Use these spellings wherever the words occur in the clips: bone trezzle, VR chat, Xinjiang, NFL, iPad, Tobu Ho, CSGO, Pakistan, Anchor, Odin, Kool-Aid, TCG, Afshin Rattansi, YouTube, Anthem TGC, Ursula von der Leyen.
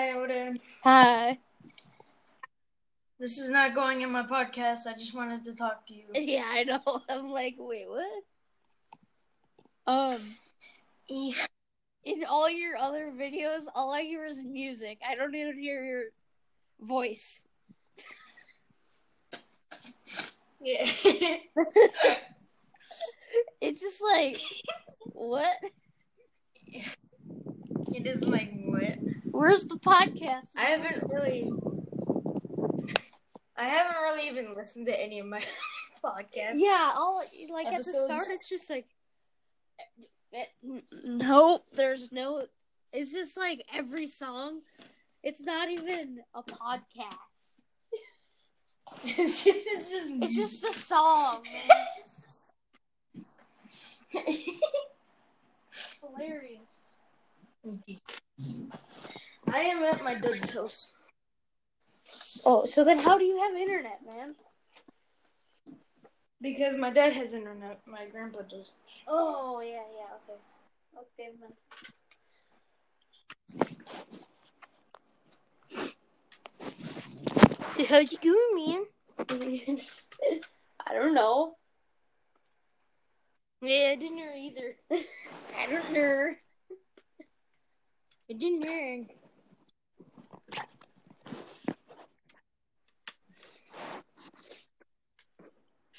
Hi, Odin. Hi. This is not going in my podcast. I just wanted to talk to you. Yeah, I know. I'm like, wait, what? Yeah. In all your other videos, all I hear is music. I don't even hear your voice. Yeah. It's just like, what? It is like, what? Where's the podcast? I haven't really even listened to any of my podcasts. Yeah, all like episodes. At the start, it's just like, nope. There's no. It's just like every song. It's not even a podcast. It's just a song. It's hilarious. I am at my dad's house. Oh, so then how do you have internet, man? Because my dad has internet. My grandpa does. Oh, yeah, okay. Okay, man. So how's it going, man? I don't know. Yeah, I didn't hear either. I didn't hear.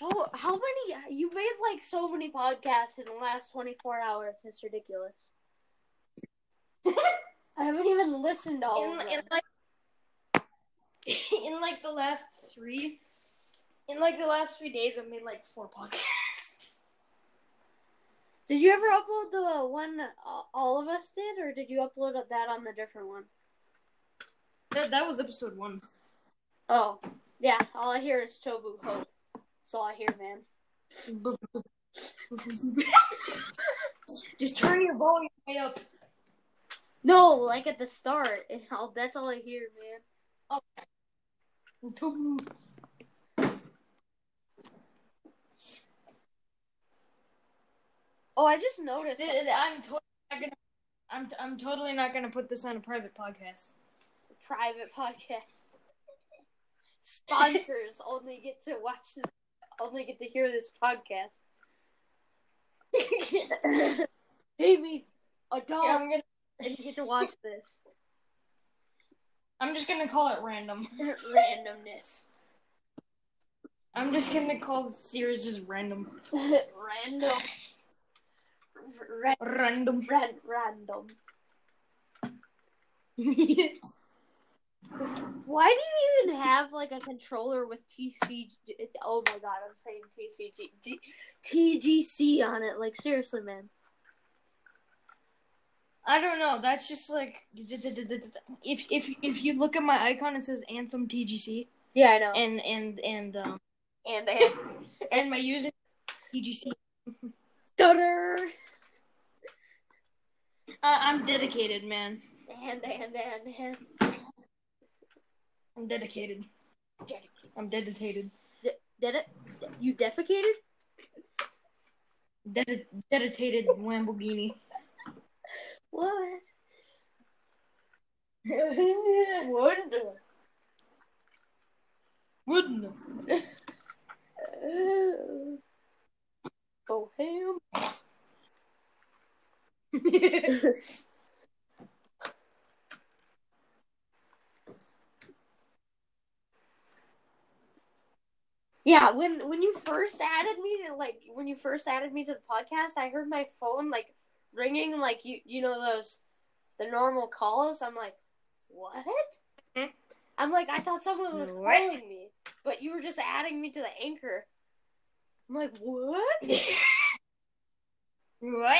How many? You made like so many podcasts in the last 24 hours. It's ridiculous. I haven't even listened to all of them. In like the last three days, I've made like 4 podcasts. Did you ever upload the one all of us did, or did you upload that on the different one? That was episode 1. Oh, yeah. All I hear is Tobu Ho. That's all I hear, man. Just turn your volume way up. No, like at the start. That's all I hear, man. Oh, I just noticed. I'm totally not gonna put this on a private podcast. Private podcast. Sponsors only get to watch this. Only get to hear this podcast. Pay me a dollar and you get to watch this. I'm just gonna call it random. Randomness. I'm just gonna call the series just random. Random. Why do you even have, like, a controller with TCG? Oh, my God, I'm saying TCG. TGC on it. Like, seriously, man. I don't know. That's just, like, if you look at my icon, it says Anthem TGC. Yeah, I know. And my user TGC. Stutter! I'm dedicated, man. And. I'm dedicated. I'm dedicated. You defecated? Dedicated Lamborghini. What? Wouldn't. Go ham. Yeah, when you first added me to the podcast, I heard my phone like ringing, like you know the normal calls. I'm like, what? Mm-hmm. I'm like, I thought someone was calling me, but you were just adding me to the Anchor. I'm like, what? What?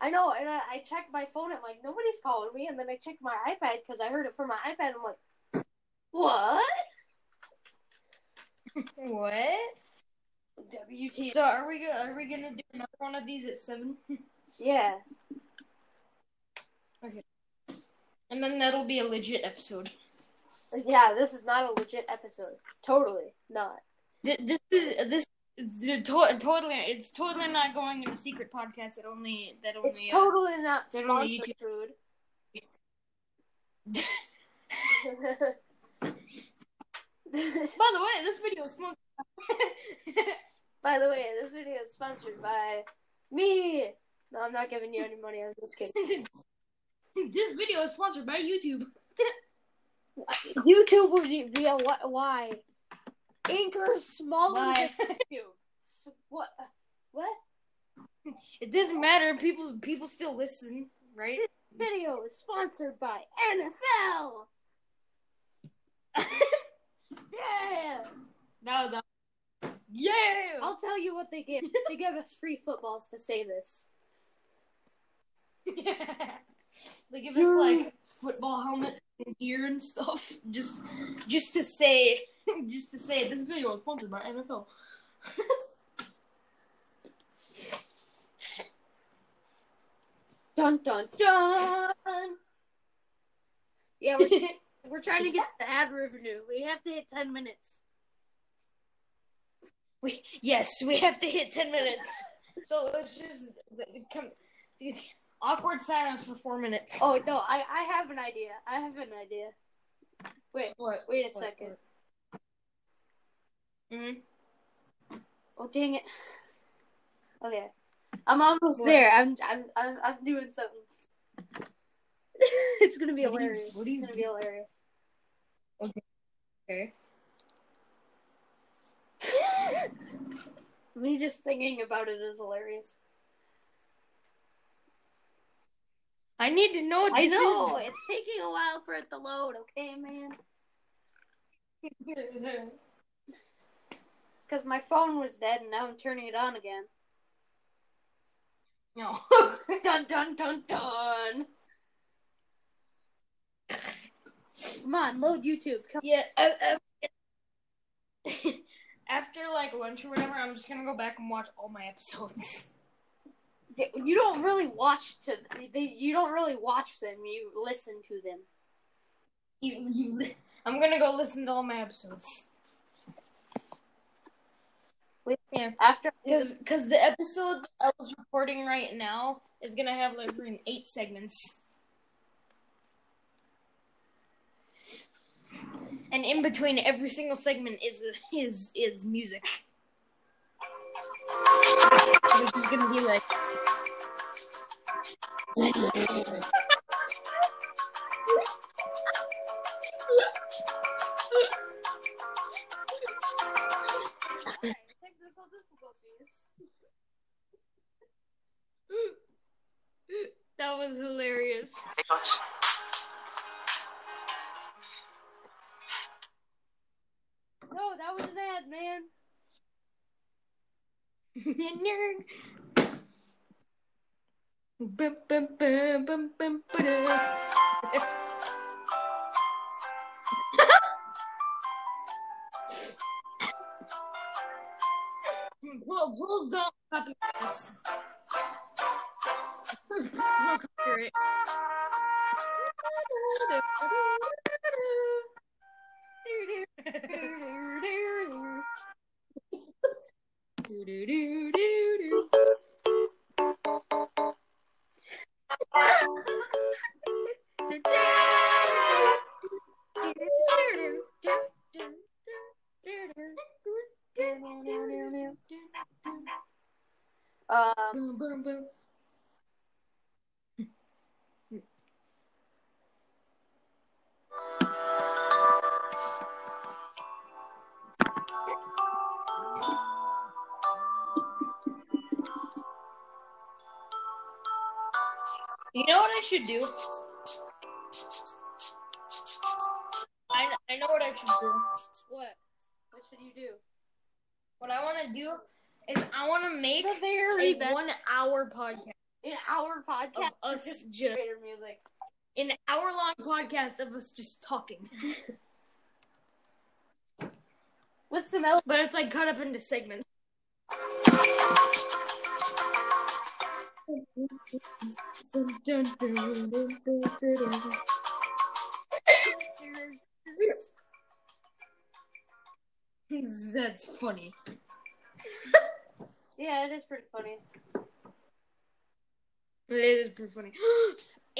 I know, and I checked my phone. I'm like, nobody's calling me, and then I checked my iPad because I heard it from my iPad. I'm like, what? What? WT. So are we gonna do another one of these at 7? Yeah. Okay. And then that'll be a legit episode. Yeah, this is not a legit episode. Totally not. It's totally not going in a secret podcast that only. It's totally not sponsored food. By the way, this video is sponsored by me. No, I'm not giving you any money. I'm just kidding. This video is sponsored by YouTube. YouTube would be why? Anchor's smaller than YouTube. What? It doesn't matter. People still listen, right? This video is sponsored by NFL. Yeah. Now go. Yeah. I'll tell you what they give. They give us free footballs to say this. Yeah. They give us like football helmets and gear and stuff just to say this video is sponsored by NFL. Dun dun dun. Yeah, we're trying to get the ad revenue. We have to hit 10 minutes. We have to hit 10 minutes. So let's just come. Dude, awkward silence for 4 minutes. Oh no, I have an idea. Wait a second. Oh dang it. Okay. I'm almost there. I'm doing something. It's gonna be hilarious. Okay. Okay. Me just thinking about it is hilarious. I need to know. I know it's taking a while for it to load. Okay, man. Because my phone was dead, and now I'm turning it on again. No. Dun dun dun dun. Come on, load YouTube. Yeah. After like lunch or whatever, I'm just gonna go back and watch all my episodes. You don't really watch to you don't really watch them. You listen to them. I'm gonna go listen to all my episodes. Yeah, after because the episode I was recording right now is gonna have like 8 segments, and in between every single segment is music, which is gonna be like. Technical difficulties. That was hilarious. No, that was an ad, man. Bum, bum, bum, bum, bum, well, rules don't copy this. No copyright. You know what I should do? I know what I should do. What? What should you do? What I want to do is I want to make a 1 hour podcast. An hour podcast of us just music. An hour long podcast of us just talking. What's the melody? But it's like cut up into segments. That's funny. Yeah, it is pretty funny. 8, 9,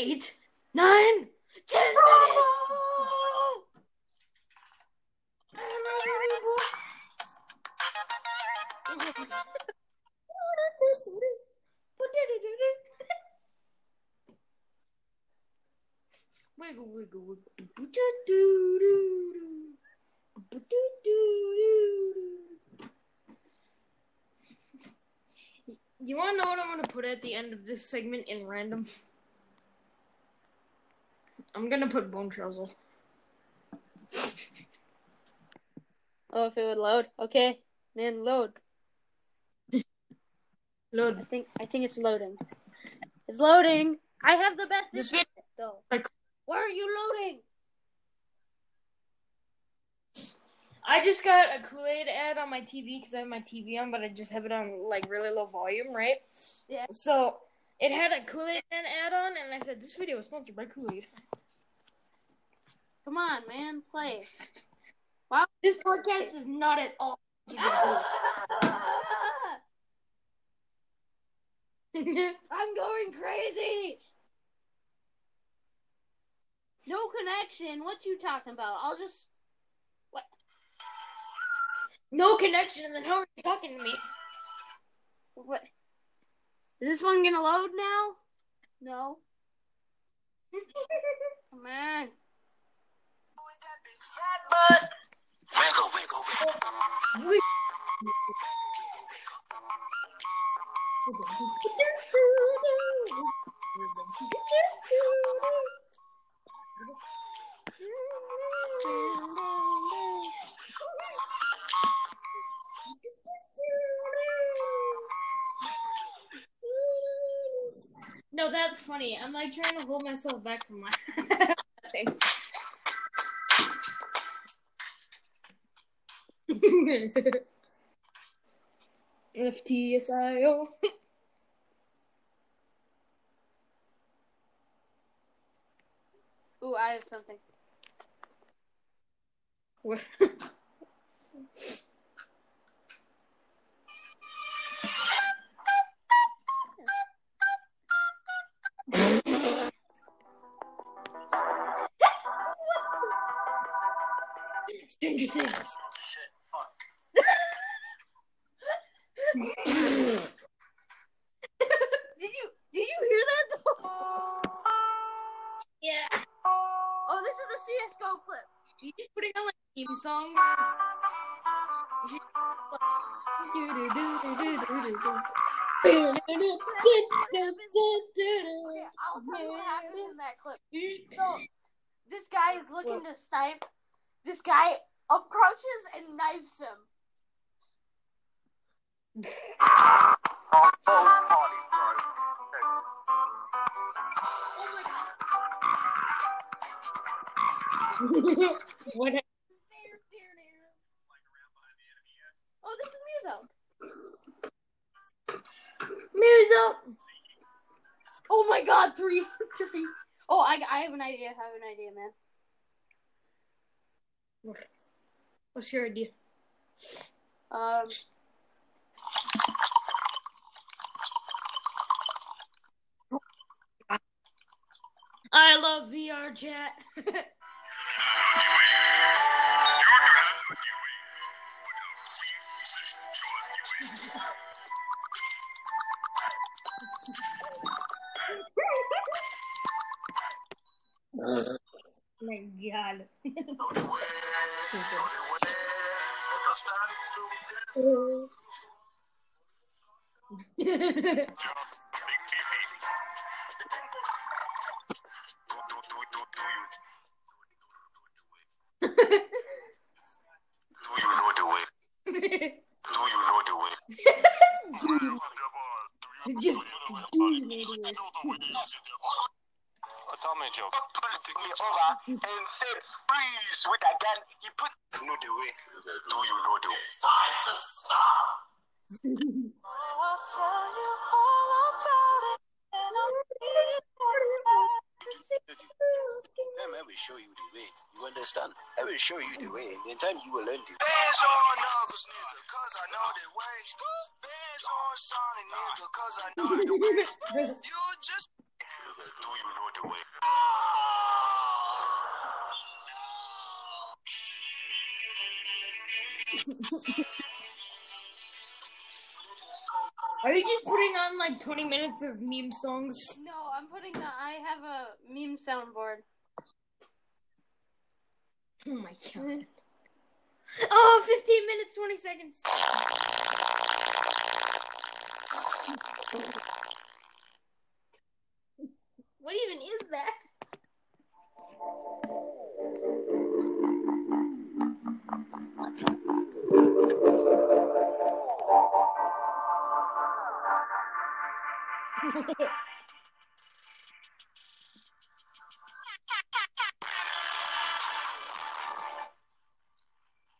10 minutes! Wiggle, wiggle, wiggle. You want to know what I'm going to put at the end of this segment in random? I'm going to put bone trezzle. Oh, if it would load. Okay. Man, load. Load. I think it's loading. It's loading. I have the best video, though. Why are you loading? I just got a Kool-Aid ad on my TV because I have my TV on, but I just have it on, like, really low volume, right? Yeah. So, it had a Kool-Aid ad on, and I said, this video is sponsored by Kool-Aid. Come on, man. Play. Wow. This podcast is not at all. I'm going crazy! No connection. What you talking about? I'll just... What? No connection, then how are you talking to me? What? Is this one gonna load now? No. Come on. With that big fat butt. Wiggle, wiggle, wiggle. Wiggle, wiggle, wiggle. No, that's funny. I'm like trying to hold myself back from my thing. FTSIO. Ooh, I have something. What? Stranger Things. Oh shit, fuck. Did you hear that though? Yeah. Oh, this is a CSGO clip. You just putting on like theme songs. Okay, I'll tell you what happens in that clip. So this guy is looking to snipe. This guy up crouches and knifes him. What? Oh, this is Muzo. Oh my God, three. Oh, I have an idea. Man. What's your idea? I love VR chat. Oh my God. Joke. And said, freeze with a gun. He put no the way. Do you know the way? It's time to stop. I'll tell you all about it. And I will show you the way. You understand? I will show you the way. And in time, you will learn the way. Bears on numbers, nigga, cause I know the way. Bears on Sonic, nigga, cause I know the way. You just... Do you know the way? Are you just putting on like 20 minutes of meme songs? No, I'm putting on, I have a meme soundboard. Oh my god. Oh, 15 minutes, 20 seconds. What even is that?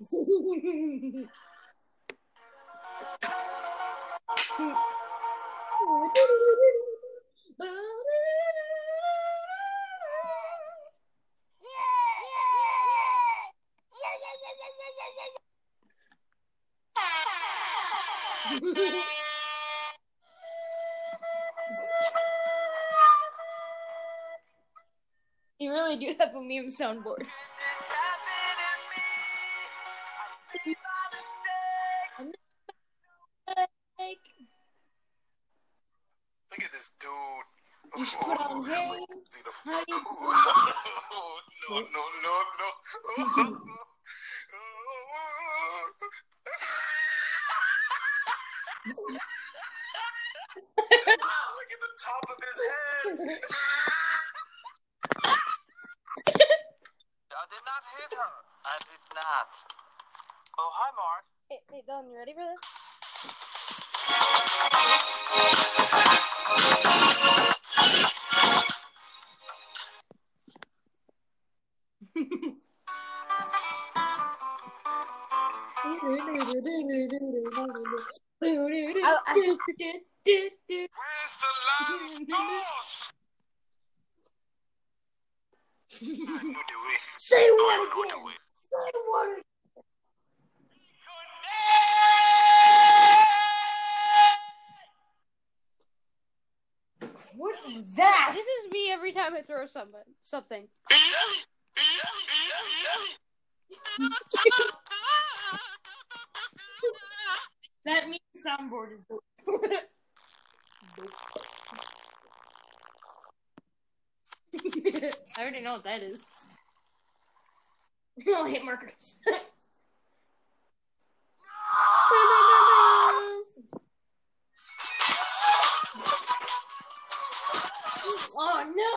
You really do have a meme soundboard. Something. That means soundboard is good. I already know what that is. I'll hit markers. Oh no!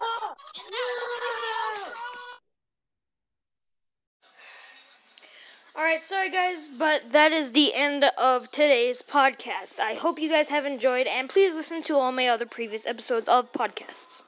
Alright, sorry guys, but that is the end of today's podcast. I hope you guys have enjoyed, and please listen to all my other previous episodes of podcasts.